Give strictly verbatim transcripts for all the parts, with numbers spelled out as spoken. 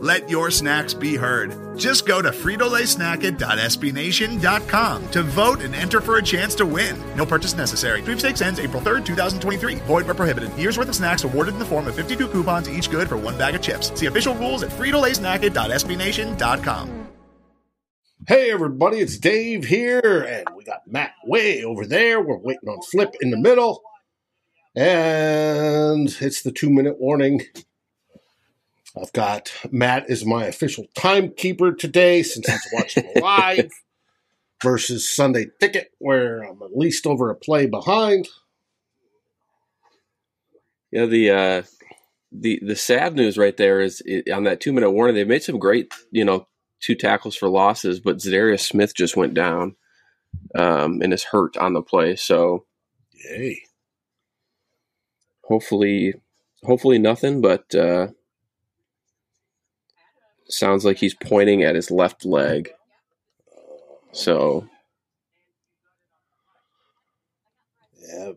Let your snacks be heard. Just go to Frito Lay Snack It dot S B Nation dot com to vote and enter for a chance to win. No purchase necessary. Sweepstakes ends April third, two thousand twenty-three. Void where prohibited. Year's worth of snacks awarded in the form of fifty-two coupons, each good for one bag of chips. See official rules at Frito Lay Snack It dot S B Nation dot com. Hey, everybody, it's Dave here, and we got Matt way over there. We're waiting on Flip in the middle, and it's the two-minute warning. I've got Matt is my official timekeeper today since he's watching live versus Sunday Ticket, where I'm at least over a play behind. Yeah, the uh, the the sad news right there is it, on that two-minute warning, they've made some great, you know, two tackles for losses, but Za'Darius Smith just went down um, and is hurt on the play. So, yay! Hopefully, hopefully nothing. But uh, sounds like he's pointing at his left leg. So, yeah.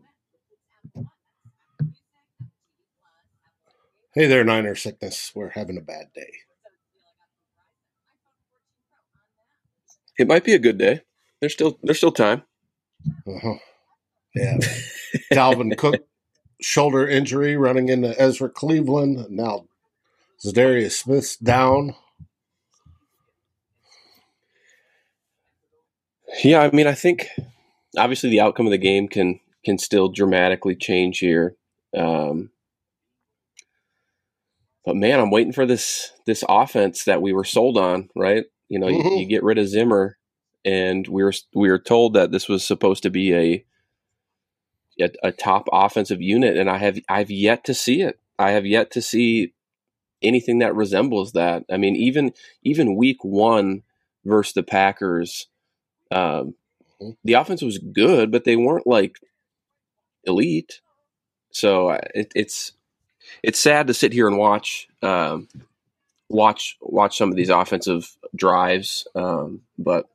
Hey there, Niner Sickness. We're having a bad day. It might be a good day. There's still there's still time. Uh-huh. Yeah. Dalvin Cook, shoulder injury, running into Ezra Cleveland. Now Za'Darius Smith's down. Yeah, I mean, I think obviously the outcome of the game can can still dramatically change here. Um, but, man, I'm waiting for this this offense that we were sold on, right? You know, mm-hmm. you, you get rid of Zimmer, and we were we were told that this was supposed to be a, a a top offensive unit, and I have I've yet to see it. I have yet to see anything that resembles that. I mean, even even week one versus the Packers, um, mm-hmm. the offense was good, but they weren't like elite. So it, it's it's sad to sit here and watch. Um, Watch watch some of these offensive drives, um, but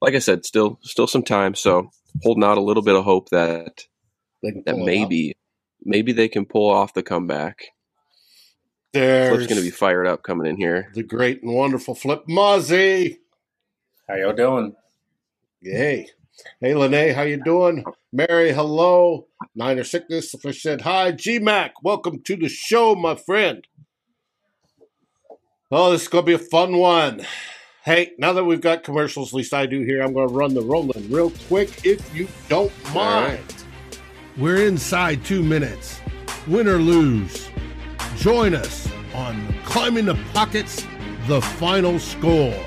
like I said, still still some time. So holding out a little bit of hope that that maybe maybe they can pull off the comeback. There's Flip's going to be fired up coming in here. The great and wonderful Flip Muzzy. How y'all doing? Yay! Hey, Lene, how you doing? Mary, hello. Niner Sickness, the fish said hi. G M A C, welcome to the show, my friend. Oh, this is going to be a fun one. Hey, now that we've got commercials, at least I do here, I'm going to run the rolling real quick if you don't mind. Right. We're inside two minutes. Win or lose. Join us on Climbing the Pockets, the final score.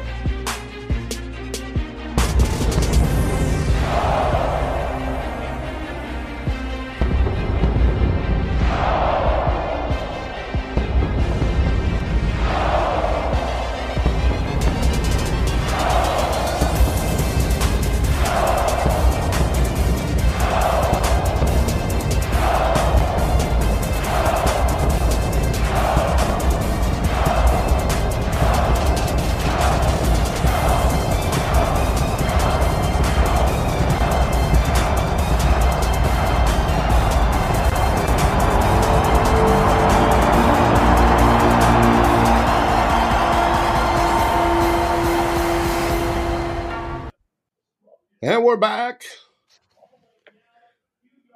We're back.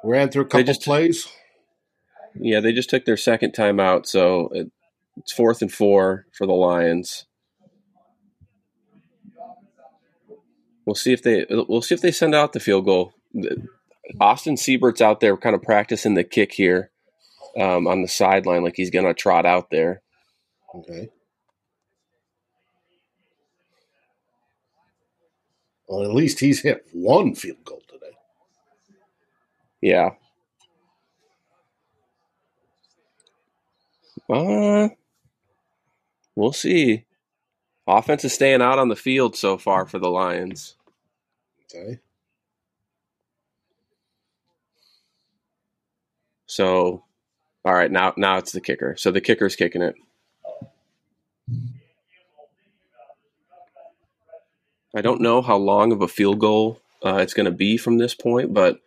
Ran through a couple just, plays. Yeah, they just took their second time out, so it, it's fourth and four for the Lions. We'll see if they we'll see if they send out the field goal. Austin Siebert's out there, kind of practicing the kick here um, on the sideline, like he's going to trot out there. Okay. Well, at least he's hit one field goal today. Yeah. Uh, We'll see. Offense is staying out on the field so far for the Lions. Okay. So, all right, now now it's the kicker. So the kicker's kicking it. I don't know how long of a field goal uh, it's going to be from this point, but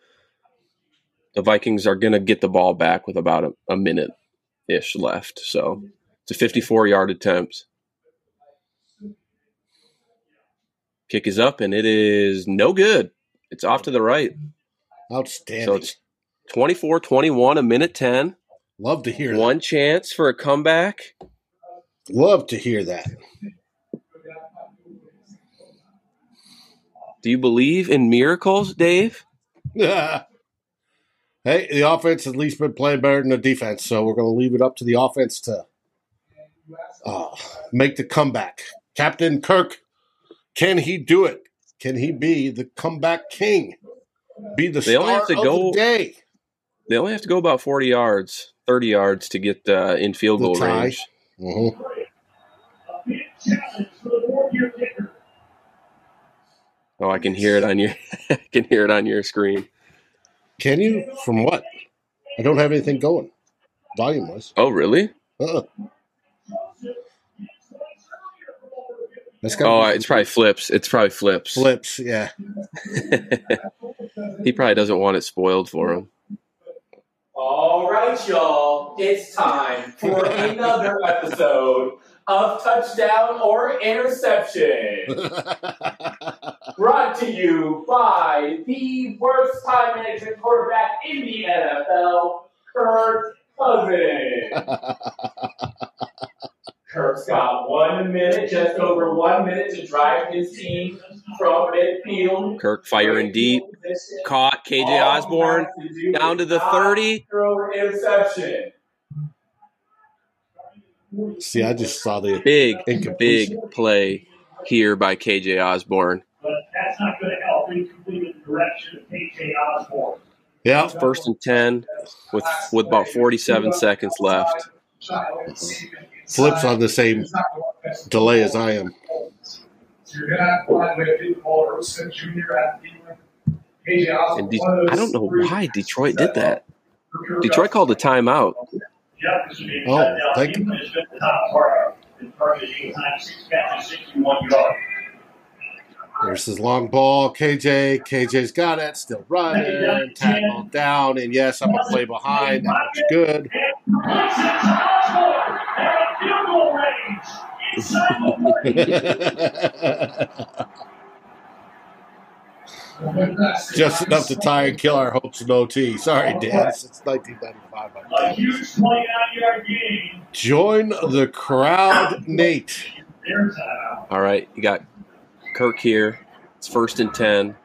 the Vikings are going to get the ball back with about a, a minute-ish left. So it's a fifty-four-yard attempt. Kick is up, and it is no good. It's off to the right. Outstanding. So it's twenty-four twenty-one, a minute ten. Love to hear that. One chance for a comeback. Love to hear that. Do you believe in miracles, Dave? Yeah. Hey, the offense has at least been playing better than the defense, so we're going to leave it up to the offense to uh, make the comeback. Captain Kirk, can he do it? Can he be the comeback king? Be the they star only have to of go, the day? They only have to go about forty yards, thirty yards to get uh, in field the goal tie. range. Mm-hmm. Oh, I can hear it on your I can hear it on your screen. Can you? From what? I don't have anything going, volume-wise. Oh, really? Uh-uh. That's oh, it's probably flips. It's probably flips. Flips, yeah. He probably doesn't want it spoiled for him. All right, y'all. It's time for another episode of Touchdown or Interception. Brought to you by the worst time management quarterback in the N F L, Kirk Cousins. Kirk's got one minute, just over one minute, to drive his team from midfield. Kirk firing deep, position. Caught K J All Osborne to down to the thirty. Throw an interception. See, I just saw the big, big play here by K J Osborne. But that's not going to help in completing the direction of K J Osborne. Yeah, first and ten with with about forty-seven seconds left. Flips on the same delay as I am. And De- I don't know why Detroit did that. Detroit called a timeout. Oh, thank you. There's his long ball. K J. K J's got it. Still running. Tackle down. And yes, I'm going to play behind. That looks good. Just enough to tie and kill our hopes in O T. Sorry, Dan. Since nineteen ninety-five. Join the crowd, Nate. All right. You got Kirk here. It's first and ten.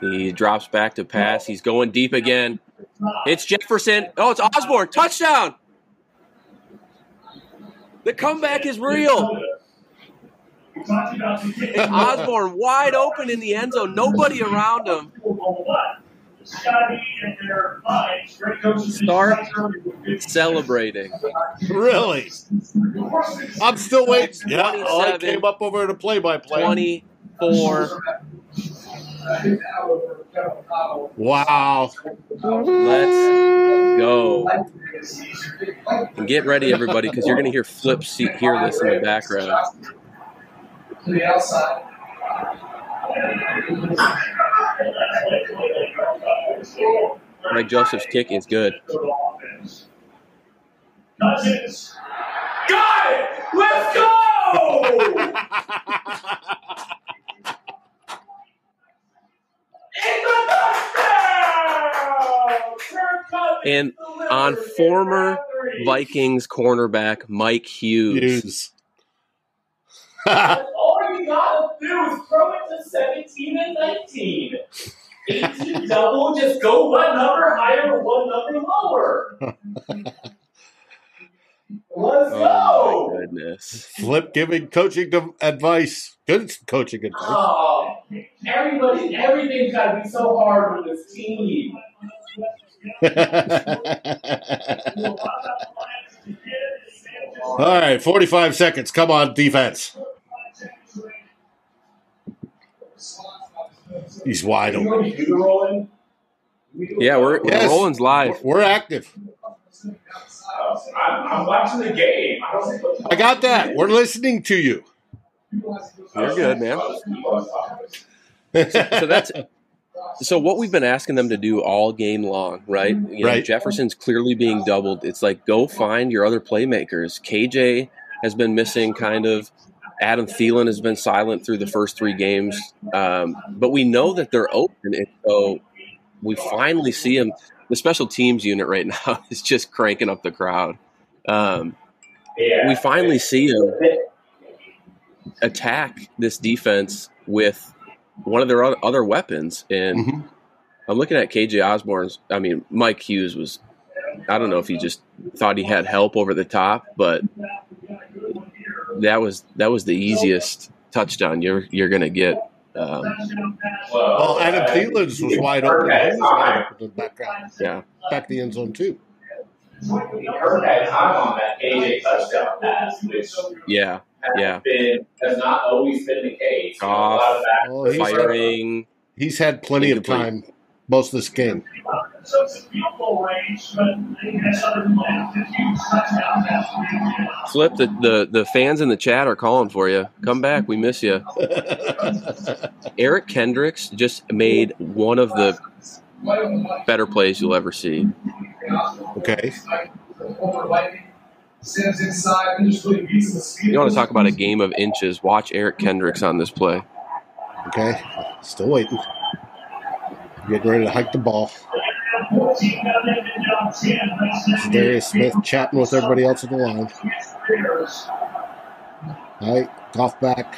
He drops back to pass. He's going deep again. It's Jefferson. Oh, it's Osborne. Touchdown. The comeback is real. It's Osborne wide open in the end zone. Nobody around him. Start celebrating. Really? I'm still waiting. Yeah, oh, I came up over to play-by-play. twenty-four. Wow. Let's go. And get ready, everybody, because you're going to hear flips, hear this in the background. To the outside. Greg Joseph's kick is good. Got it! Let's go! And on former Vikings cornerback Mike Hughes. Hughes. All you got to do is throw it to seventeen and nineteen. If you double, just go one number higher, one number lower. Let's go. Oh, my goodness. Flip giving coaching advice. Good coaching advice. Oh, everybody, everything's got to be so hard with this team. All right, forty-five seconds. Come on, defense. He's wide open. Yeah, we're, yes. we're Roland's live. We're active. I'm watching the game. I got that. We're listening to you. You're good, man. so, so that's so what we've been asking them to do all game long, right? You right. know, Jefferson's clearly being doubled. It's like, go find your other playmakers. K J has been missing, kind of. Adam Thielen has been silent through the first three games. Um, but we know that they're open, and so we finally see him. The special teams unit right now is just cranking up the crowd. Um, yeah. We finally see him attack this defense with one of their other weapons. And mm-hmm. I'm looking at K J Osborne's. I mean, Mike Hughes was – I don't know if he just thought he had help over the top, but that was that was the easiest touchdown you're you're going to get. Um, well, Adam Thielen's was wide open. He was wide open to the background. Yeah. Back to the end zone, too. Yeah. Yeah. Been, has not always been the case. Off, a lot of that well, he's firing. Had, he's had plenty of time play. most of this game. Flip, the, the, the fans in the chat are calling for you. Come back. We miss you. Eric Kendricks just made one of the better plays you'll ever see. Okay. You want to talk about a game of inches? Watch Eric Kendricks on this play. Okay, still waiting. Getting ready to hike the ball. Za'Darius Smith chatting with everybody else at the line. All right, Goff back,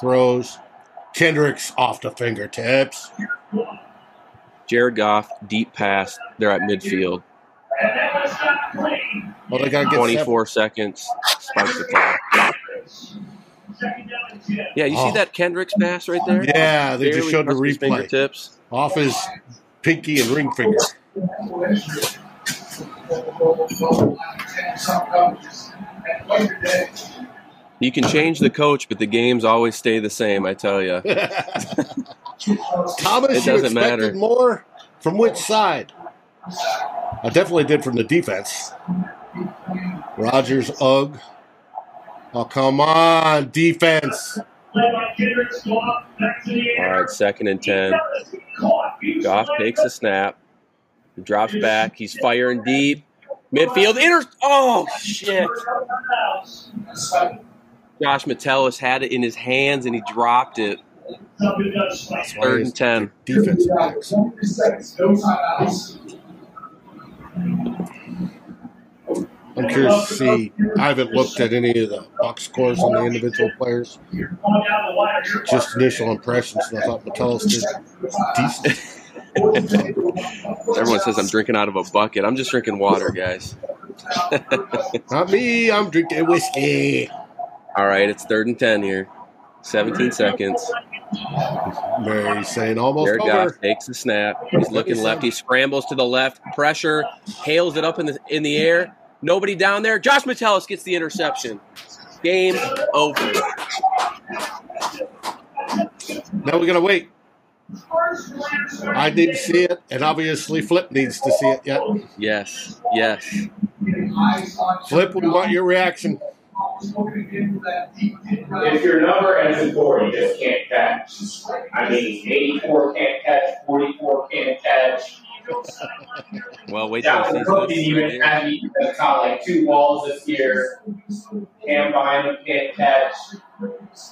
throws. Kendricks off the fingertips. Jared Goff, deep pass. They're at midfield. Well, they gotta get twenty-four seven. seconds. Spikes the clock. Yeah, you oh. see that Kendricks pass right there? Yeah, they Barely just showed the replay. Tips off his pinky and ring finger. You can change the coach, but the games always stay the same. I tell you, Thomas, it doesn't you expected matter. More from which side? I definitely did from the defense. Rodgers, ugh. Oh, come on, defense. All right, second and ten. Goff takes a snap. Drops back. He's firing deep. Midfield. Inter. Oh, shit. Josh Metellus had it in his hands, and he dropped it. Third and ten. Defense backs. I'm curious to see. I haven't looked at any of the box scores on the individual players. Just initial impressions. And I thought Metellus did decent. Everyone says I'm drinking out of a bucket. I'm just drinking water, guys. Not me. I'm drinking whiskey. All right, it's third and ten here. seventeen seconds. Mary's saying almost Jared over. Goff takes the snap. He's looking left. He scrambles to the left. Pressure. Hails it up in the in the air. Nobody down there. Josh Metellus gets the interception. Game over. Now we're going to wait. I didn't see it, and obviously Flip needs to see it yet. Yes, yes. Flip, we want your reaction. If your number ends in four, you just can't catch. I mean, eighty-four can't catch, forty-four can't catch. Well, wait till Dalvin Cook didn't even have the top like two balls this year. Can't find him, can't catch.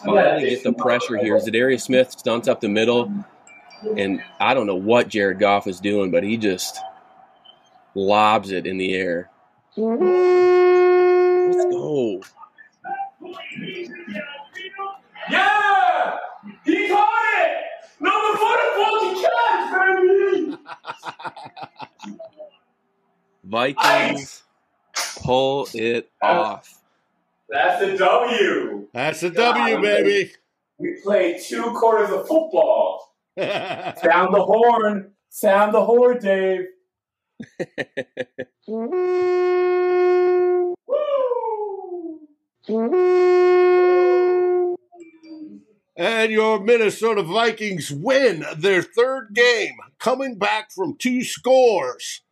Well, I think it's the pressure here. Za'Darius Smith stunts up the middle, and I don't know what Jared Goff is doing, but he just lobs it in the air. Let's go. Yeah! He caught it! Number forty-four to catch, baby! Vikings pull it off. That's a W. That's a W, God, baby. We played two quarters of football. Sound the horn. Sound the horn, Dave. Woo! And your Minnesota Vikings win their third game, coming back from two scores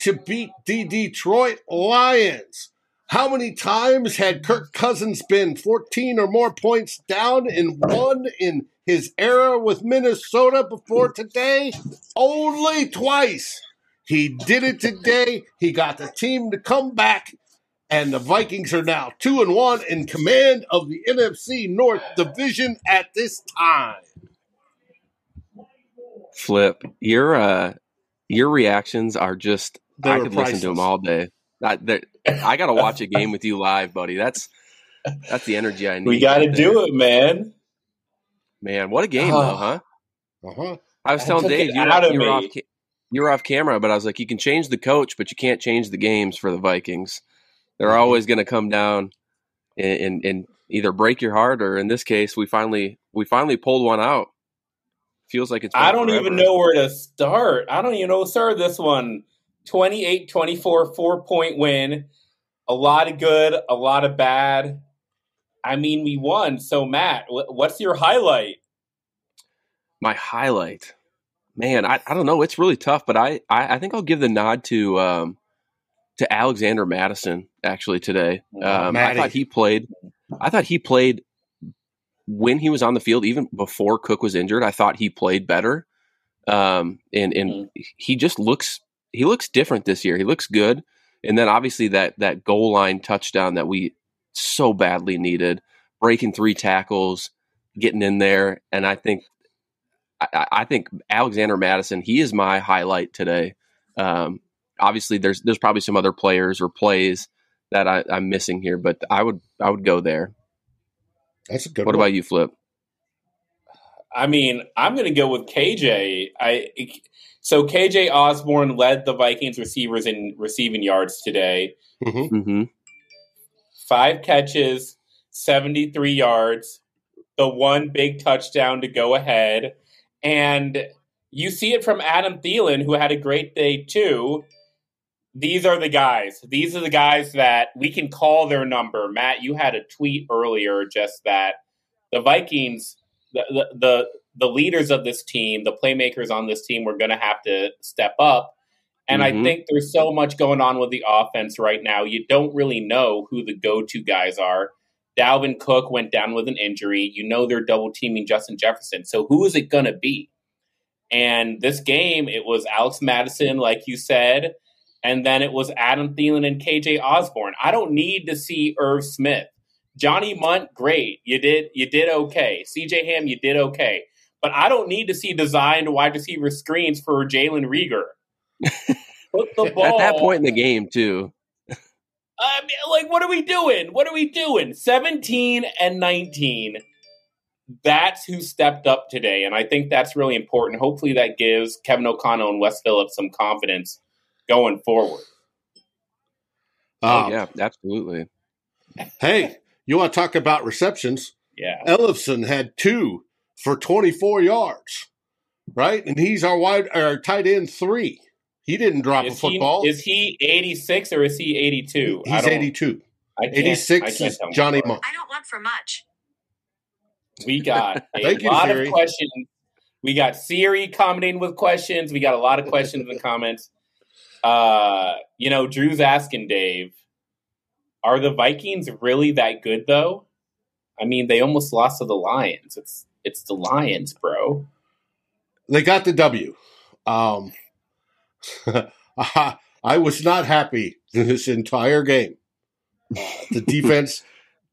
to beat the Detroit Lions. How many times had Kirk Cousins been fourteen or more points down in one in his era with Minnesota before today? Only twice. He did it today. He got the team to come back. And the Vikings are now two and one in command of the N F C North division at this time. Flip, your uh, your reactions are just, They're I could priceless. Listen to them all day. I, I got to watch a game with you live, buddy. That's that's the energy I need. We got to do it, man. Man, what a game, uh, though, huh? Uh-huh. I was telling I Dave, you're off, you're, off, you're off camera, but I was like, you can change the coach, but you can't change the games for the Vikings. They're always going to come down and, and, and either break your heart, or in this case, we finally we finally pulled one out. Feels like it's been I don't forever. even know where to start. I don't even know, sir, this one. twenty-eight twenty-four, four-point win. A lot of good, a lot of bad. I mean, we won. So, Matt, what's your highlight? My highlight? Man, I, I don't know. It's really tough, but I, I, I think I'll give the nod to um, – to Alexander Mattison actually today. Um, I thought he played. I thought he played when he was on the field, even before Cook was injured. I thought he played better, um, and and mm-hmm. he just looks he looks different this year. He looks good, and then obviously that that goal line touchdown that we so badly needed, breaking three tackles, getting in there, and I think I, I think Alexander Mattison, he is my highlight today. Um, Obviously, there's there's probably some other players or plays that I, I'm missing here, but I would I would go there. That's a good one. What about you, Flip? I mean, I'm going to go with K J. I so K J Osborne led the Vikings receivers in receiving yards today. Mm-hmm. Mm-hmm. Five catches, seventy-three yards, the one big touchdown to go ahead, and you see it from Adam Thielen, who had a great day too. These are the guys. These are the guys that we can call their number. Matt, you had a tweet earlier just that the Vikings, the the, the, the leaders of this team, the playmakers on this team, were going to have to step up. And mm-hmm. I think there's so much going on with the offense right now. You don't really know who the go-to guys are. Dalvin Cook went down with an injury. You know they're double-teaming Justin Jefferson. So who is it going to be? And this game, it was Alex Mattison, like you said, and then it was Adam Thielen and K J Osborne. I don't need to see Irv Smith. Johnny Mundt, great. You did you did okay. C J Ham, you did okay. But I don't need to see designed wide receiver screens for Jalen Reagor. Put the ball. At that point in the game, too. I mean, like, what are we doing? What are we doing? seventeen and nineteen. That's who stepped up today, and I think that's really important. Hopefully that gives Kevin O'Connell and Wes Phillips some confidence going forward. Oh, um, yeah, absolutely. Hey, you want to talk about receptions? Yeah. Ellison had two for twenty-four yards, right? And he's our wide, our tight end three. He didn't drop is a football. He, is he eighty-six or is he eighty-two? He's I don't, eighty-two. I can't, eighty-six I can't is Johnny Mundt. I don't want for much. We got a lot you, of questions. We got Siri commenting with questions. We got a lot of questions in the comments. Uh, you know, Drew's asking Dave, are the Vikings really that good, though? I mean, they almost lost to the Lions. It's it's the Lions, bro. They got the W. Um, I was not happy this entire game. Uh, the defense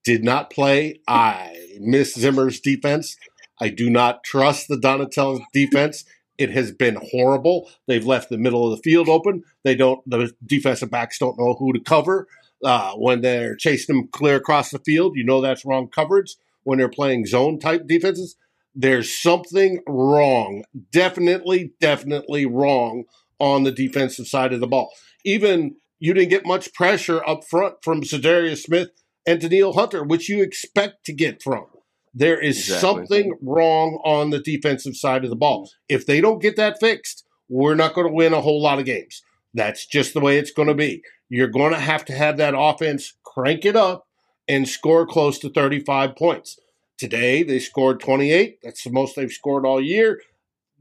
did not play. I miss Zimmer's defense. I do not trust the Donatel's defense. It has been horrible. They've left the middle of the field open. They don't. The defensive backs don't know who to cover uh, when they're chasing them clear across the field. You know that's wrong coverage when they're playing zone type defenses. There's something wrong. Definitely, definitely wrong on the defensive side of the ball. Even you didn't get much pressure up front from Za'Darius Smith and Danielle Hunter, which you expect to get from. There is exactly. something wrong on the defensive side of the ball. If they don't get that fixed, we're not going to win a whole lot of games. That's just the way it's going to be. You're going to have to have that offense crank it up and score close to thirty-five points. Today, they scored twenty-eight. That's the most they've scored all year.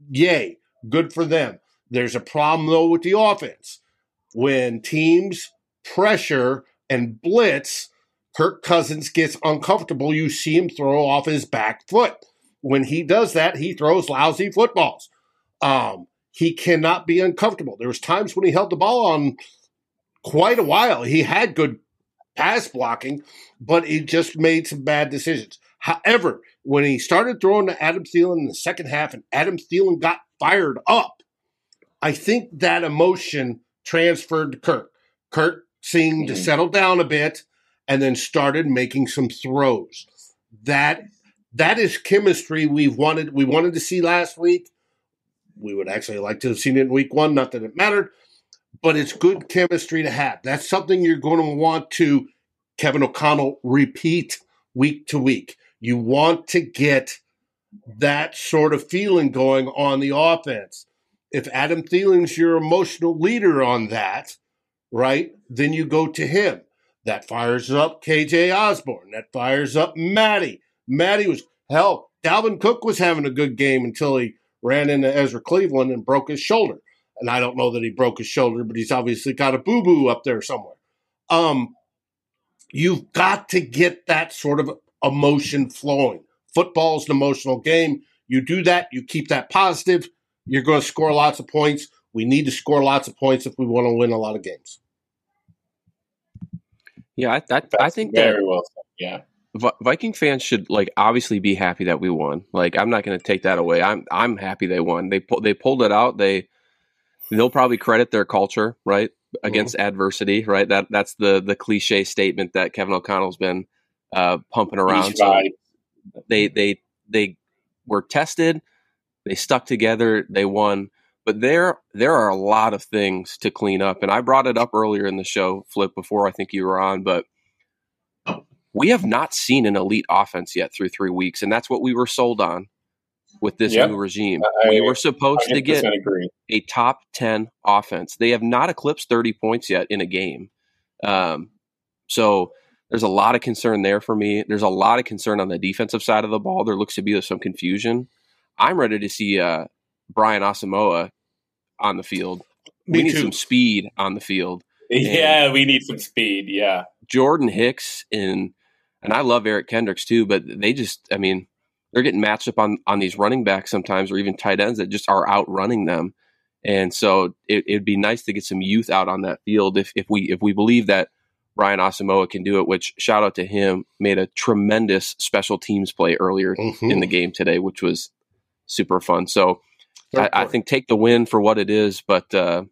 Yay. Good for them. There's a problem, though, with the offense. When teams pressure and blitz, Kirk Cousins gets uncomfortable. You see him throw off his back foot. When he does that, he throws lousy footballs. Um, he cannot be uncomfortable. There was times when he held the ball on quite a while. He had good pass blocking, but he just made some bad decisions. However, when he started throwing to Adam Thielen in the second half and Adam Thielen got fired up, I think that emotion transferred to Kirk. Kirk seemed to settle down a bit and then started making some throws. That that is chemistry we've wanted. We wanted to see last week. We would actually like to have seen it in week one. Not that it mattered, but it's good chemistry to have. That's something you're going to want to, Kevin O'Connell, repeat week to week. You want to get that sort of feeling going on the offense. If Adam Thielen's your emotional leader on that, right, then you go to him. That fires up K J Osborne. That fires up Matty. Matty was, hell, Dalvin Cook was having a good game until he ran into Ezra Cleveland and broke his shoulder. And I don't know that he broke his shoulder, but he's obviously got a boo-boo up there somewhere. Um, you've got to get that sort of emotion flowing. Football's an emotional game. You do that, you keep that positive, you're going to score lots of points. We need to score lots of points if we want to win a lot of games. Yeah, I, I, I think very that well said. Yeah. Viking fans should like obviously be happy that we won. Like I'm not going to take that away. I'm I'm happy they won. They pu- they pulled it out. They they'll probably credit their culture, right, against mm-hmm. adversity, right? That that's the the cliche statement that Kevin O'Connell's been uh, pumping around. So they they they were tested. They stuck together. They won. But there there are a lot of things to clean up, and I brought it up earlier in the show, Flip, before I think you were on, but. We have not seen an elite offense yet through three weeks, and that's what we were sold on with this yep. new regime. I, we were supposed to get agree. a top ten offense. They have not eclipsed thirty points yet in a game. Um, so there's a lot of concern there for me. There's a lot of concern on the defensive side of the ball. There looks to be some confusion. I'm ready to see uh, Brian Asamoah on the field. Me we need too. some speed on the field. Yeah, and we need some speed, yeah. Jordan Hicks and... And I love Eric Kendricks too, but they just, I mean, they're getting matched up on, on these running backs sometimes or even tight ends that just are outrunning them. And so it, it'd be nice to get some youth out on that field if, if we if we believe that Brian Asamoah can do it, which shout out to him, made a tremendous special teams play earlier mm-hmm. in the game today, which was super fun. So I, I think take the win for what it is, but uh,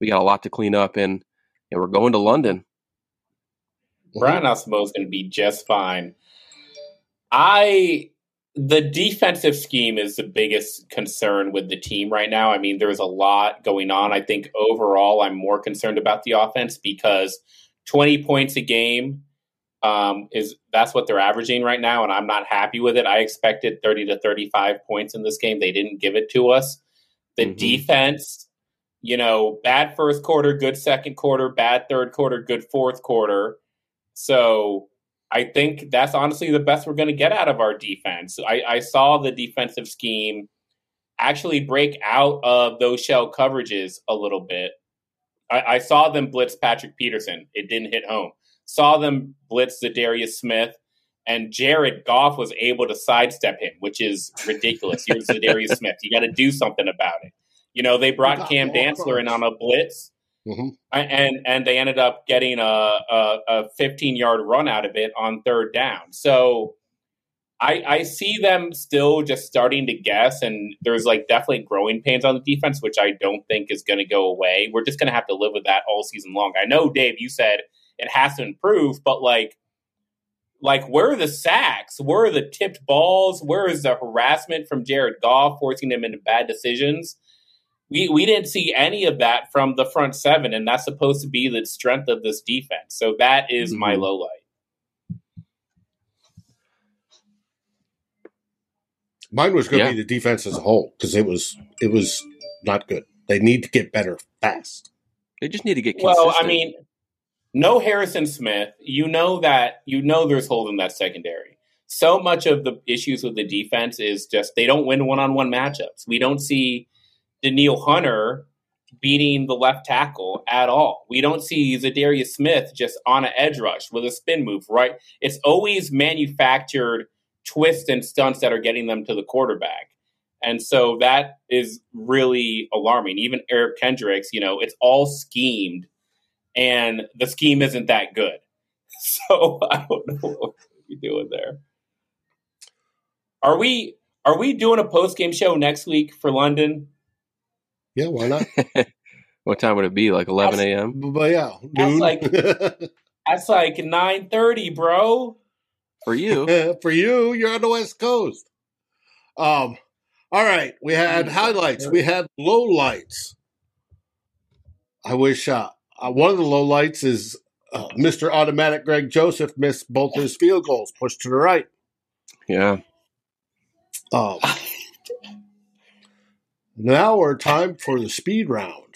we got a lot to clean up and, and we're going to London. Brian Asamoah is going to be just fine. I the defensive scheme is the biggest concern with the team right now. I mean, there's a lot going on. I think overall, I'm more concerned about the offense because twenty points a game um, is that's what they're averaging right now, and I'm not happy with it. I expected thirty to thirty-five points in this game. They didn't give it to us. The mm-hmm. defense, you know, bad first quarter, good second quarter, bad third quarter, good fourth quarter. So I think that's honestly the best we're going to get out of our defense. I, I saw the defensive scheme actually break out of those shell coverages a little bit. I, I saw them blitz Patrick Peterson. It didn't hit home. Saw them blitz Za'Darius Smith, and Jared Goff was able to sidestep him, which is ridiculous. Here's Za'Darius Smith. You got to do something about it. You know, they brought Cam Dantzler in on a blitz. Mm-hmm. And and they ended up getting a fifteen-yard run out of it on third down. So I, I see them still just starting to guess, and there's like definitely growing pains on the defense, which I don't think is going to go away. We're just going to have to live with that all season long. I know, Dave, you said it has to improve, but like, like where are the sacks? Where are the tipped balls? Where is the harassment from Jared Goff forcing him into bad decisions? We we didn't see any of that from the front seven, and that's supposed to be the strength of this defense. So that is mm-hmm. my low light. Mine was going to yeah. be the defense as a whole because it was it was not good. They need to get better fast. They just need to get consistent. Well, I mean, No Harrison Smith. You know that you know there's hold in that secondary. So much of the issues with the defense is just they don't win one-on-one matchups. We don't see Danielle Hunter beating the left tackle at all. We don't see Za'Darius Smith just on an edge rush with a spin move, right? It's always manufactured twists and stunts that are getting them to the quarterback. And so that is really alarming. Even Eric Kendricks, you know, it's all schemed, and the scheme isn't that good. So I don't know what we're doing there. Are we are we doing a post-game show next week for London? Yeah, why not? What time would it be? Like eleven a.m.? But yeah, that's like that's like nine thirty, bro. For you, for you, you're on the West Coast. Um. All right, we had highlights. We had lowlights. I wish uh, uh, one of the lowlights is uh, Mister Automatic Greg Joseph missed both his field goals, pushed to the right. Yeah. Um, now we're time for the speed round.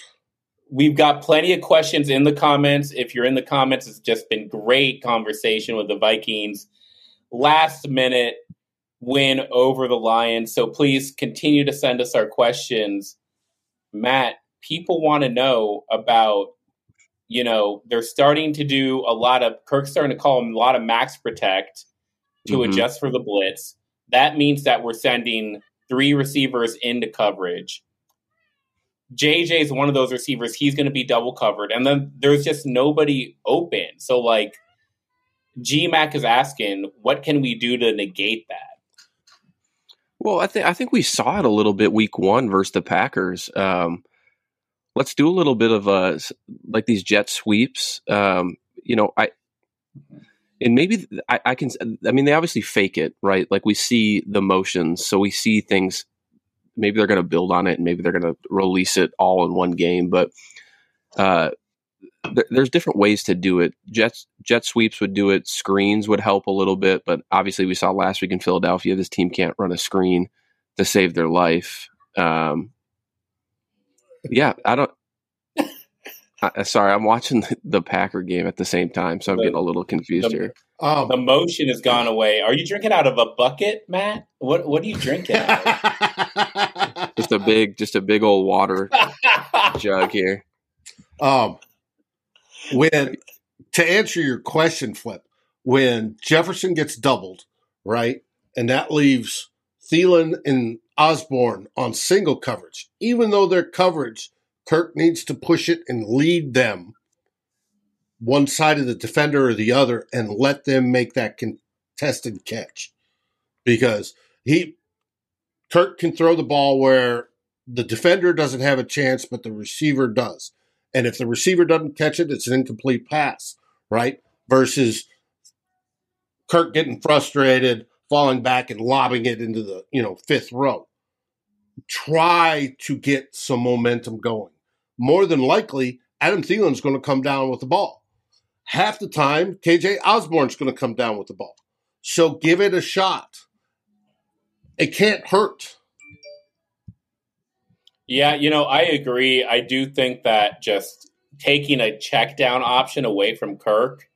We've got plenty of questions in the comments. If you're in the comments, it's just been great conversation with the Vikings. Last minute win over the Lions. So please continue to send us our questions. Matt, people want to know about, you know, they're starting to do a lot of, Kirk's starting to call them a lot of max protect to mm-hmm. adjust for the blitz. That means that we're sending three receivers into coverage. J J is one of those receivers. He's going to be double covered. And then there's just nobody open. So like G MAC is asking, what can we do to negate that? Well, I think I think we saw it a little bit week one versus the Packers. Um, let's do a little bit of a, like these jet sweeps. Um, you know, I and maybe I, I can. I mean, they obviously fake it, right? Like we see the motions, so we see things. Maybe they're going to build on it, and maybe they're going to release it all in one game. But uh, th- there's different ways to do it. Jet jet sweeps would do it. Screens would help a little bit, but obviously we saw last week in Philadelphia, this team can't run a screen to save their life. Um, yeah, I don't. I, sorry, I'm watching the, the Packer game at the same time, so I'm the, getting a little confused the, here. Um, the motion has gone away. Are you drinking out of a bucket, Matt? What What are you drinking out of? Just a big, just a big old water jug here. Um, when to answer your question, Flip, when Jefferson gets doubled, right, and that leaves Thielen and Osborne on single coverage, even though their coverage. Kirk needs to push it and lead them one side of the defender or the other and let them make that contested catch because he Kirk can throw the ball where the defender doesn't have a chance, but the receiver does. And if the receiver doesn't catch it, it's an incomplete pass, right? Versus Kirk getting frustrated, falling back and lobbing it into the, you know, fifth row. Try to get some momentum going. More than likely, Adam Thielen's going to come down with the ball. Half the time, K J Osborne's going to come down with the ball. So give it a shot. It can't hurt. Yeah, you know, I agree. I do think that just taking a check down option away from Kirk.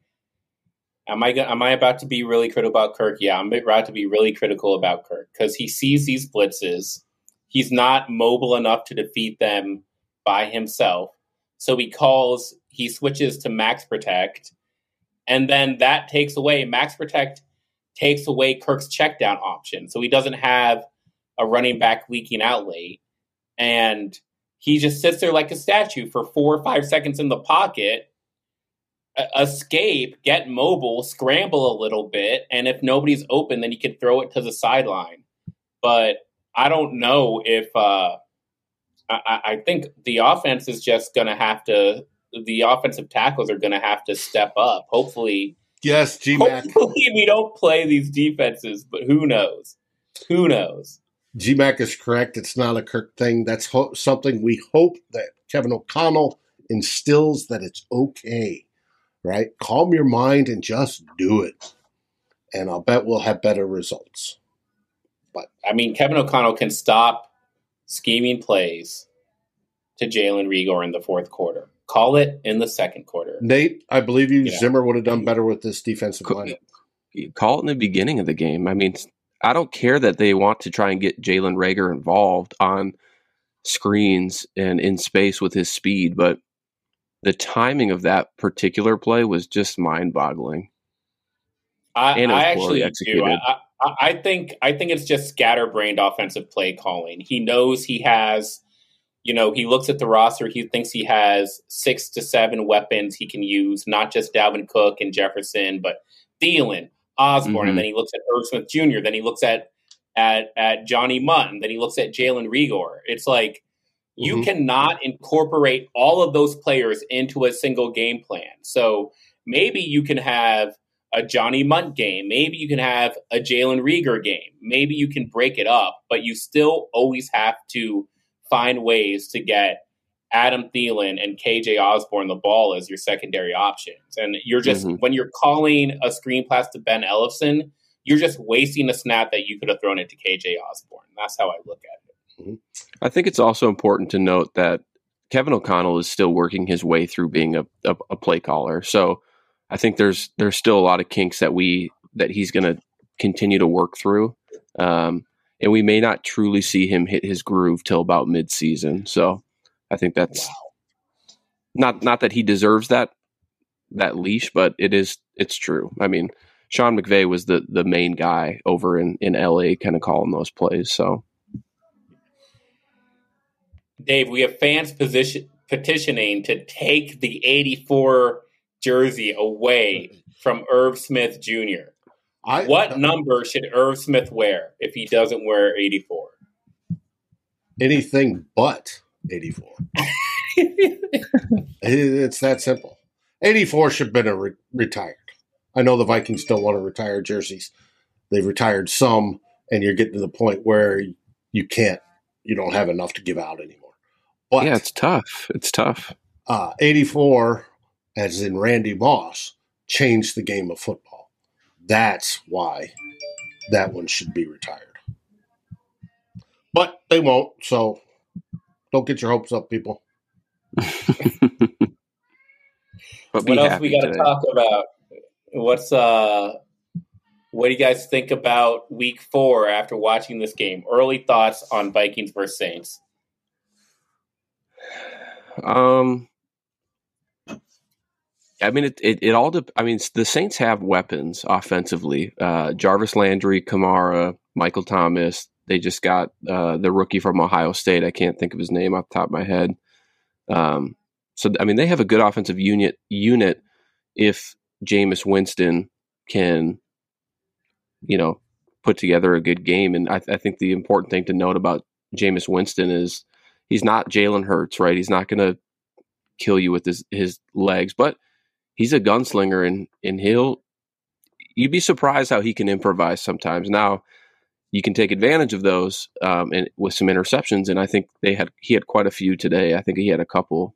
Am I am I about to be really critical about Kirk? Yeah, I'm about to be really critical about Kirk because he sees these blitzes. He's not mobile enough to defeat them by himself. So he calls, he switches to max protect. And then that takes away, max protect takes away Kirk's check down option. So he doesn't have a running back leaking out late. And he just sits there like a statue for four or five seconds in the pocket, escape, get mobile, scramble a little bit. And if nobody's open, then he can throw it to the sideline. But I don't know if uh, I, I think the offense is just going to have to. The offensive tackles are going to have to step up. Hopefully, yes, G MAC. Hopefully, we don't play these defenses, but who knows? Who knows? G MAC is correct. It's not a Kirk thing. That's ho- something we hope that Kevin O'Connell instills that it's okay, right? Calm your mind and just do it, and I'll bet we'll have better results. But I mean, Kevin O'Connell can stop scheming plays to Jalen Reagor in the fourth quarter. Call it in the second quarter. Nate, I believe you. Yeah. Zimmer would have done better with this defensive line. Call it in the beginning of the game. I mean, I don't care that they want to try and get Jalen Reagor involved on screens and in space with his speed, but the timing of that particular play was just mind-boggling. I, and I actually do. I, I, I think I think it's just scatterbrained offensive play calling. He knows he has, you know, he looks at the roster. He thinks he has six to seven weapons he can use, not just Dalvin Cook and Jefferson, but Thielen, Osborne, mm-hmm. and then he looks at Irv Smith Junior Then he looks at at at Johnny Mundt. Then he looks at Jalen Reagor. It's like mm-hmm. you cannot incorporate all of those players into a single game plan. So maybe you can have a Johnny Mundt game. Maybe you can have a Jalen Reagor game. Maybe you can break it up, but you still always have to find ways to get Adam Thielen and K J Osborne the ball as your secondary options. And you're just, mm-hmm. when you're calling a screen pass to Ben Ellison, you're just wasting a snap that you could have thrown it to K J Osborne. That's how I look at it. Mm-hmm. I think it's also important to note that Kevin O'Connell is still working his way through being a, a, a play caller. So I think there's there's still a lot of kinks that we that he's going to continue to work through, um, and we may not truly see him hit his groove till about midseason. So I think that's wow. not not that he deserves that that leash, but it is it's true. I mean, Sean McVay was the the main guy over in in L A, kind of calling those plays. So, Dave, we have fans position, petitioning to take the eighty-four jersey away from Irv Smith Junior I, what I, number should Irv Smith wear if he doesn't wear eighty-four? Anything but eighty-four. It's that simple. eighty-four should have been a re- retired. I know the Vikings don't want to retire jerseys. They've retired some, and you're getting to the point where you can't, you don't have enough to give out anymore. But, yeah, it's tough. It's tough. Uh, eighty-four... as in Randy Moss, changed the game of football. That's why that one should be retired. But they won't, so don't get your hopes up, people. What else we got to talk about? What's uh, what do you guys think about week four after watching this game? Early thoughts on Vikings versus Saints. Um... I mean, it it, it all. De- I mean, the Saints have weapons offensively. Uh, Jarvis Landry, Kamara, Michael Thomas. They just got uh, the rookie from Ohio State. I can't think of his name off the top of my head. Um, so, I mean, they have a good offensive unit. Unit, if Jameis Winston can, you know, put together a good game. And I, I think the important thing to note about Jameis Winston is he's not Jalen Hurts, right? He's not going to kill you with his his legs, but he's a gunslinger, and and he'll you'd be surprised how he can improvise sometimes. Now you can take advantage of those um, and with some interceptions, and I think they had he had quite a few today. I think he had a couple.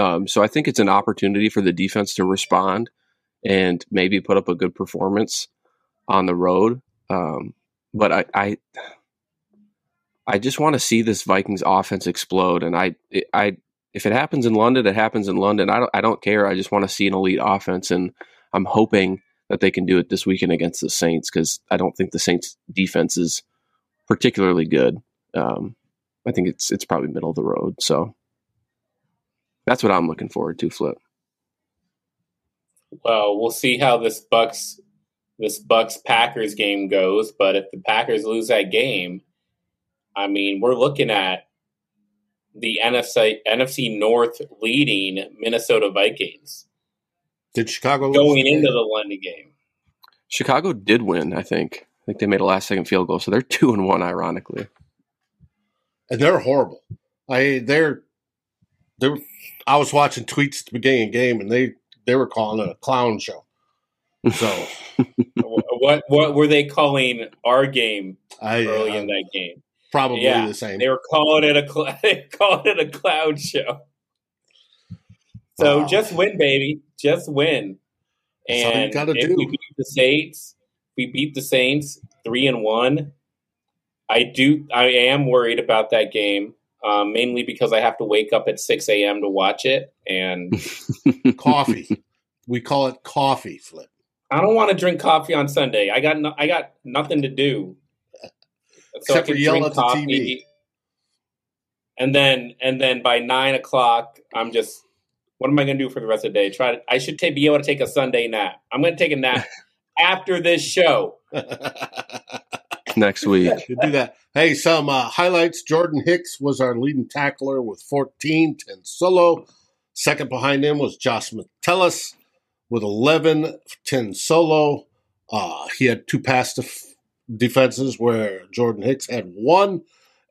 Um, so I think it's an opportunity for the defense to respond and maybe put up a good performance on the road. Um, but I, I I just want to see this Vikings offense explode, and I I. If it happens in London, it happens in London. I don't, I don't care. I just want to see an elite offense, and I'm hoping that they can do it this weekend against the Saints because I don't think the Saints' defense is particularly good. Um, I think it's it's probably middle of the road. So that's what I'm looking forward to, Flip. Well, we'll see how this Bucs this Bucs Packers game goes, but if the Packers lose that game, I mean, we're looking at the N F C N F C North leading Minnesota Vikings. Did Chicago going lose into the London game? Chicago did win, I think. I think they made a last-second field goal, so they're two and one, ironically. And they're horrible. I they're they I was watching tweets at the beginning of the game, and they they were calling it a clown show. So what what were they calling our game I, early I, in that game? Probably yeah, the same. They were calling it a cl- they called it a cloud show. So wow. Just win, baby, just win. And if do. we beat the Saints, we beat the Saints three and one. I do. I am worried about that game. um, mainly because I have to wake up at six a.m. to watch it. And coffee. We call it coffee, Flip. I don't want to drink coffee on Sunday. I got no, I got nothing to do. So Except I can for yell at the T V. And then and then by nine o'clock, I'm just, what am I going to do for the rest of the day? Try to, I should t- be able to take a Sunday nap. I'm going to take a nap after this show. Next week. You do that. Hey, some uh, highlights. Jordan Hicks was our leading tackler with fourteen, ten solo. Second behind him was Josh Metellus with eleven, ten solo. Uh, he had two pass def- defenses where Jordan Hicks had one.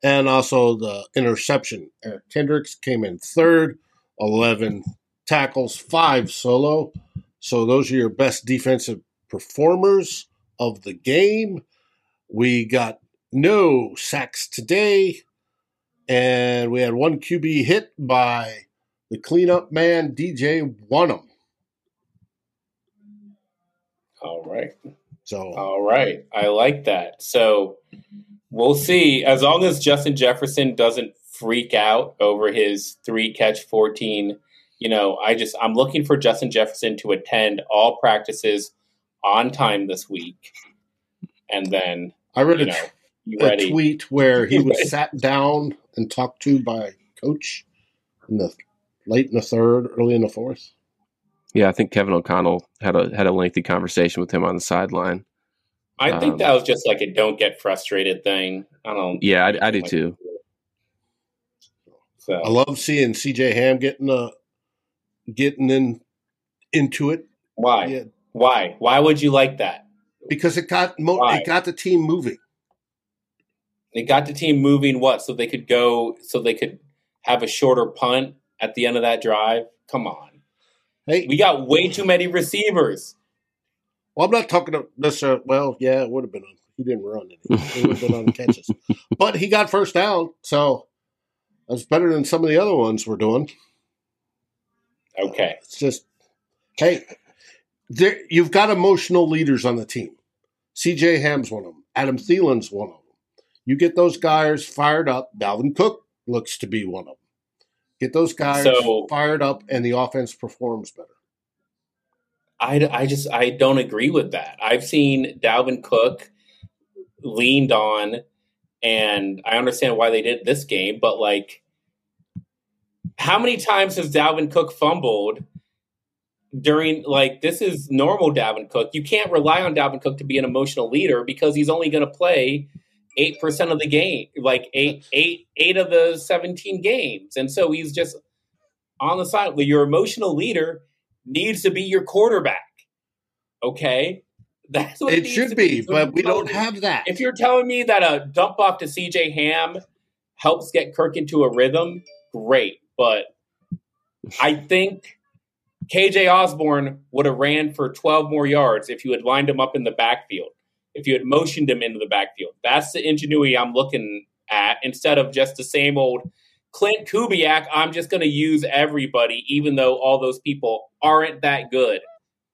And also the interception. Eric Kendricks came in third, eleven tackles, five solo. So those are your best defensive performers of the game. We got no sacks today. And we had one Q B hit by the cleanup man, D J Wunham. All right. So all right. I like that. So we'll see. As long as Justin Jefferson doesn't freak out over his three catch fourteen, you know, I just I'm looking for Justin Jefferson to attend all practices on time this week. And then I read you know, a, t- ready. a tweet where he was sat down and talked to by coach in the late in the third, early in the fourth. Yeah, I think Kevin O'Connell had a had a lengthy conversation with him on the sideline. I think um, that was just like a don't get frustrated thing. I don't. Yeah, I, I do too. So. I love seeing C J Ham getting uh, getting in into it. Why? Yeah. Why? Why would you like that? Because it got mo- it got the team moving. It got the team moving. What? So they could go. So they could have a shorter punt at the end of that drive. Come on. Hey, we got way too many receivers. Well, I'm not talking about this. Uh, well, yeah, it would have been on. He didn't run anything. It would have been on catches. But he got first down, so that's better than some of the other ones we're doing. Okay. Uh, it's just, hey, there, you've got emotional leaders on the team. C J Ham's one of them. Adam Thielen's one of them. You get those guys fired up. Dalvin Cook looks to be one of them. Get those guys so, fired up, and the offense performs better. I, I just I don't agree with that. I've seen Dalvin Cook leaned on, and I understand why they did this game, but like, how many times has Dalvin Cook fumbled during like this is normal Dalvin Cook? You can't rely on Dalvin Cook to be an emotional leader because he's only going to play eight percent of the game, like eight eight eight of the seventeen games, and so he's just on the side. Your emotional leader needs to be your quarterback, okay? That's what it, it needs should to be, be. So but we don't me, have that. If you're telling me that a dump off to C J Ham helps get Kirk into a rhythm, great. But I think K J Osborne would have ran for twelve more yards if you had lined him up in the backfield, if you had motioned him into the backfield. That's the ingenuity I'm looking at instead of just the same old Clint Kubiak, I'm just going to use everybody, even though all those people aren't that good.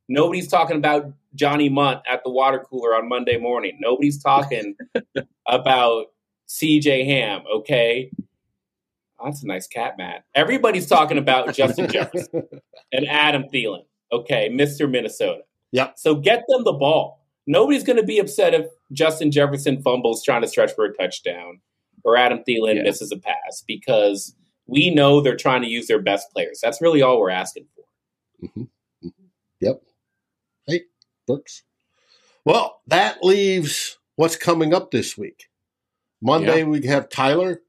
Nobody's talking about Johnny Mundt at the water cooler on Monday morning. Nobody's talking about C J Ham, okay? Oh, that's a nice cat, Matt. Everybody's talking about Justin Jefferson and Adam Thielen, okay, Mister Minnesota. Yep. So get them the ball. Nobody's going to be upset if Justin Jefferson fumbles trying to stretch for a touchdown. Or Adam Thielen yeah. misses a pass because we know they're trying to use their best players. That's really all we're asking for. Mm-hmm. Mm-hmm. Yep. Hey, works. Well, that leaves what's coming up this week. Monday yeah. we have Tyler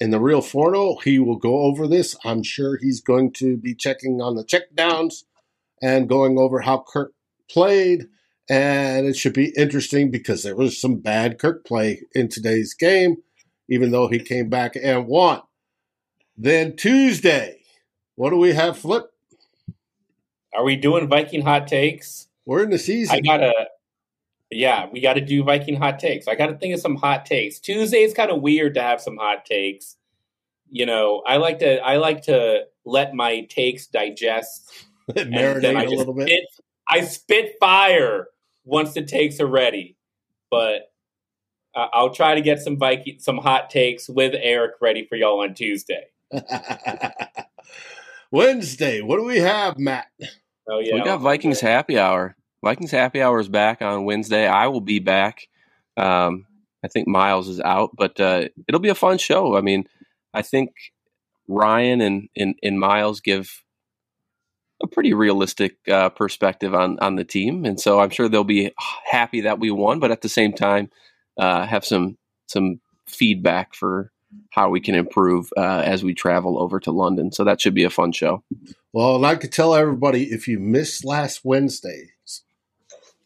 and the real Forno. He will go over this. I'm sure he's going to be checking on the checkdowns and going over how Kirk played. And it should be interesting because there was some bad Kirk play in today's game, even though he came back and won. Then Tuesday, what do we have, Flip? Are we doing Viking hot takes? We're in the season. I gotta, yeah, we got to do Viking hot takes. I got to think of some hot takes. Tuesday is kind of weird to have some hot takes. You know, I like to, I like to let my takes digest, marinate a little bit. Spit, I spit fire once the takes are ready, but. Uh, I'll try to get some Viking, some hot takes with Eric ready for y'all on Tuesday. Wednesday, what do we have, Matt? Oh yeah, we got Vikings Happy Hour. Vikings Happy Hour is back on Wednesday. I will be back. Um, I think Miles is out, but uh, it'll be a fun show. I mean, I think Ryan and and, and Miles give a pretty realistic uh, perspective on on the team, and so I'm sure they'll be happy that we won, but at the same time, uh, have some some feedback for how we can improve uh, as we travel over to London. So that should be a fun show. Well, and I could tell everybody, if you missed last Wednesday's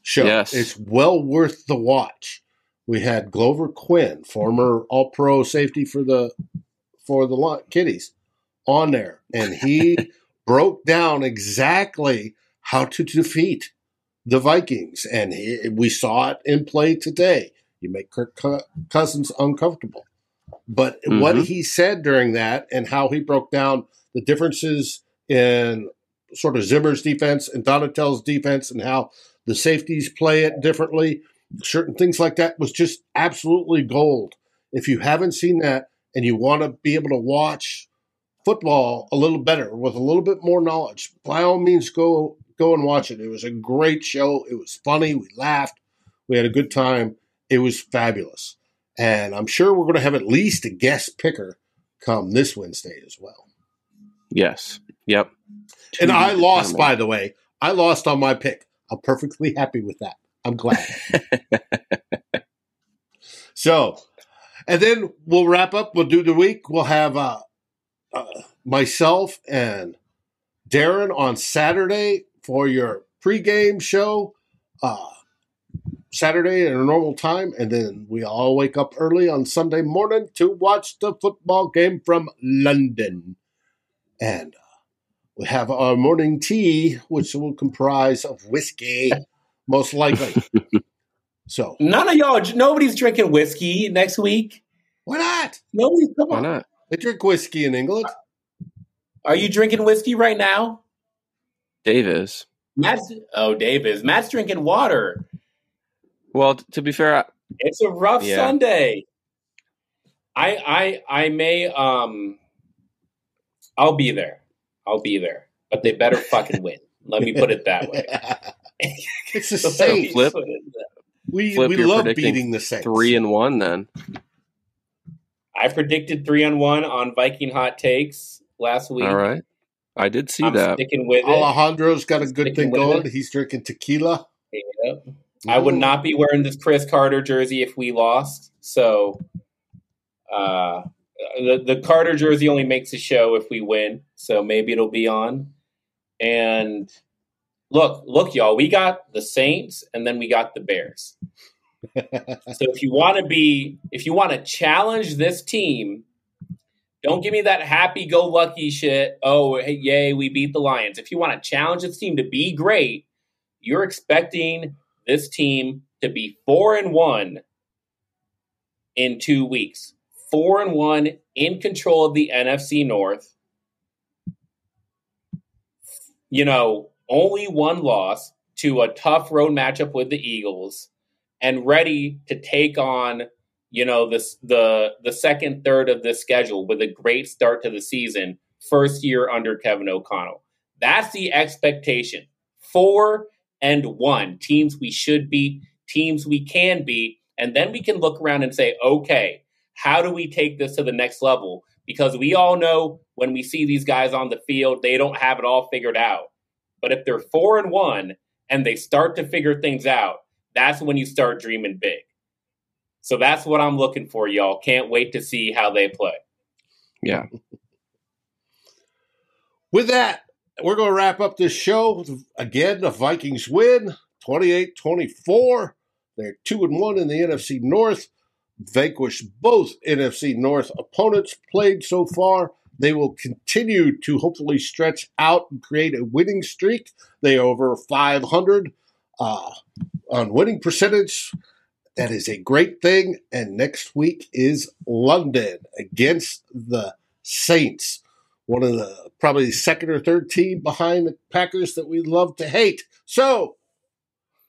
show, yes, it's well worth the watch. We had Glover Quinn, former All-Pro safety for the for the Kitties, on there, and he broke down exactly how to defeat the Vikings, and he, we saw it in play today. You make Kirk Cousins uncomfortable. But mm-hmm. what he said during that and how he broke down the differences in sort of Zimmer's defense and Donatel's defense and how the safeties play it differently, certain things like that, was just absolutely gold. If you haven't seen that and you want to be able to watch football a little better with a little bit more knowledge, by all means, go go and watch it. It was a great show. It was funny. We laughed. We had a good time. It was fabulous. And I'm sure we're going to have at least a guest picker come this Wednesday as well. Yes. Yep. And I lost, by the way. I lost on my pick. I'm perfectly happy with that. I'm glad. So, and then we'll wrap up. We'll do the week. We'll have uh, uh, myself and Darren on Saturday for your pregame show. Uh Saturday at a normal time, and then we all wake up early on Sunday morning to watch the football game from London. And uh, we have our morning tea, which will comprise of whiskey, most likely. So none of y'all, nobody's drinking whiskey next week. Why not? Nobody's, come Why on. Not? They drink whiskey in England. Are you drinking whiskey right now? Dave is. Matt's, oh, Dave is. Matt's drinking water. Well, to be fair, I, it's a rough yeah. Sunday. I, I, I may, um, I'll be there. I'll be there, but they better fucking win. Let me put it that way. It's the Saints. Flip, we flip, we love beating the Saints. Three and one. Then I predicted three and one on Viking hot takes last week. All right, I did see I'm that. Sticking with it. Alejandro's got a good sticking thing going. It. He's drinking tequila. Yeah. I would not be wearing this Chris Carter jersey if we lost. So uh, the, the Carter jersey only makes a show if we win. So maybe it'll be on. And look, look, y'all, we got the Saints and then we got the Bears. So if you want to be, if you want to challenge this team, don't give me that happy-go-lucky shit. Oh, hey, yay, we beat the Lions. If you want to challenge this team to be great, you're expecting this team to be four and one in two weeks. Four and one, in control of the N F C North. You know, only one loss to a tough road matchup with the Eagles, and ready to take on, you know, this the the second third of the schedule with a great start to the season. First year under Kevin O'Connell. That's the expectation. Four and one, teams we should beat, teams we can beat, and then we can look around and say, okay, how do we take this to the next level? Because we all know when we see these guys on the field, they don't have it all figured out. But if they're four and one and they start to figure things out, that's when you start dreaming big. So that's what I'm looking for, y'all. Can't wait to see how they play. Yeah. With that, we're going to wrap up this show. Again, the Vikings win twenty-eight twenty-four. They're two and one in the N F C North. Vanquished both N F C North opponents played so far. They will continue to hopefully stretch out and create a winning streak. They are over five hundred uh, on winning percentage. That is a great thing. And next week is London against the Saints. One of the probably the second or third team behind the Packers that we love to hate. So,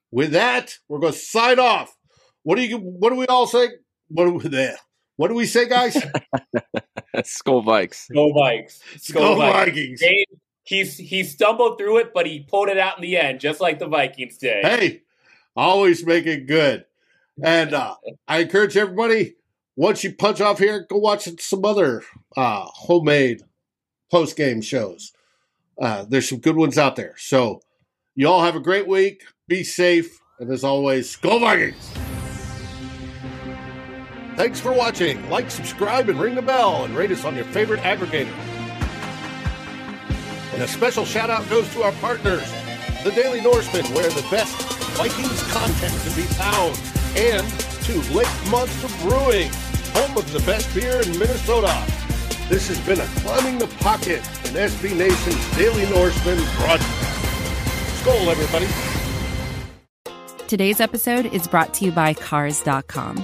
with that, we're going to sign off. What do you? What do we all say? What are we there? What do we say, guys? Skull Vikes. Skull Vikes. Skull Vikings. Dave, he's, he stumbled through it, but he pulled it out in the end, just like the Vikings did. Hey, always make it good. And uh, I encourage everybody, once you punch off here, go watch some other uh, homemade post-game shows. Uh, there's some good ones out there. So you all have a great week. Be safe. And as always, Skull Vikings. Thanks for watching. Like, subscribe, and ring the bell, and rate us on your favorite aggregator. And a special shout-out goes to our partners, the Daily Norseman, where the best Vikings content can be found, and to Lake Monster Brewing, home of the best beer in Minnesota. This has been a Climbing the Pocket, an S B Nation's Daily Norseman broadcast. Skull, everybody. Today's episode is brought to you by Cars dot com.